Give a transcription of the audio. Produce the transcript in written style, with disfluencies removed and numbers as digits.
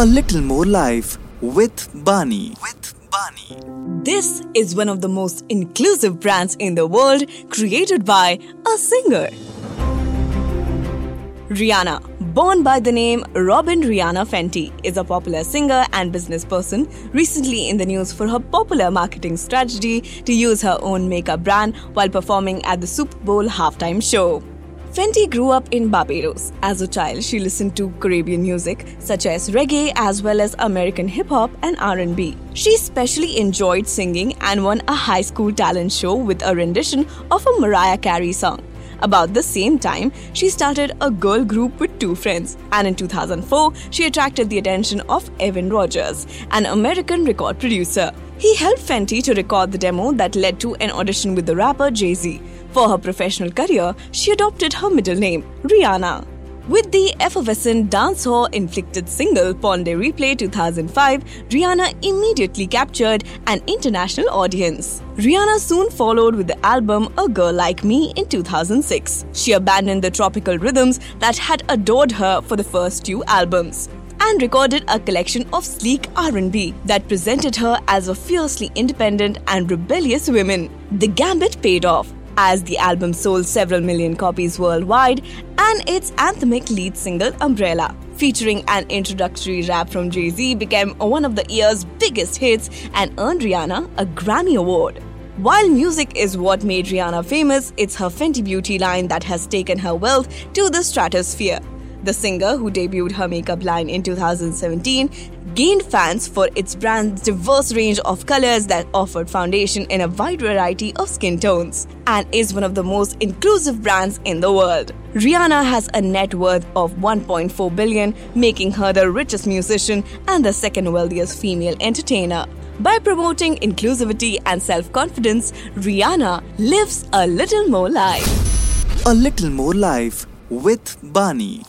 A Little More Life with Bani. This is one of the most inclusive brands in the world, created by a singer. Rihanna, born by the name Robin Rihanna Fenty, is a popular singer and business person, recently in the news for her popular marketing strategy to use her own makeup brand while performing at the Super Bowl halftime show. Fenty grew up in Barbados. As a child, she listened to Caribbean music such as reggae as well as American hip-hop and R&B. She especially enjoyed singing and won a high school talent show with a rendition of a Mariah Carey song. About the same time, she started a girl group with two friends, and in 2004, she attracted the attention of Evan Rogers, an American record producer. He helped Fenty to record the demo that led to an audition with the rapper Jay-Z. For her professional career, she adopted her middle name, Rihanna. With the effervescent dancehall-inflected single Pon de Replay 2005, Rihanna immediately captured an international audience. Rihanna soon followed with the album A Girl Like Me in 2006. She abandoned the tropical rhythms that had adored her for the first two albums and recorded a collection of sleek R&B that presented her as a fiercely independent and rebellious woman. The gambit paid off, as the album sold several million copies worldwide, and its anthemic lead single Umbrella, featuring an introductory rap from Jay-Z, became one of the year's biggest hits and earned Rihanna a Grammy Award. While music is what made Rihanna famous, it's her Fenty Beauty line that has taken her wealth to the stratosphere. The singer, who debuted her makeup line in 2017, gained fans for its brand's diverse range of colors that offered foundation in a wide variety of skin tones, and is one of the most inclusive brands in the world. Rihanna has a net worth of $1.4 billion, making her the richest musician and the second wealthiest female entertainer. By promoting inclusivity and self-confidence, Rihanna lives a little more life. A Little More Life with Bani.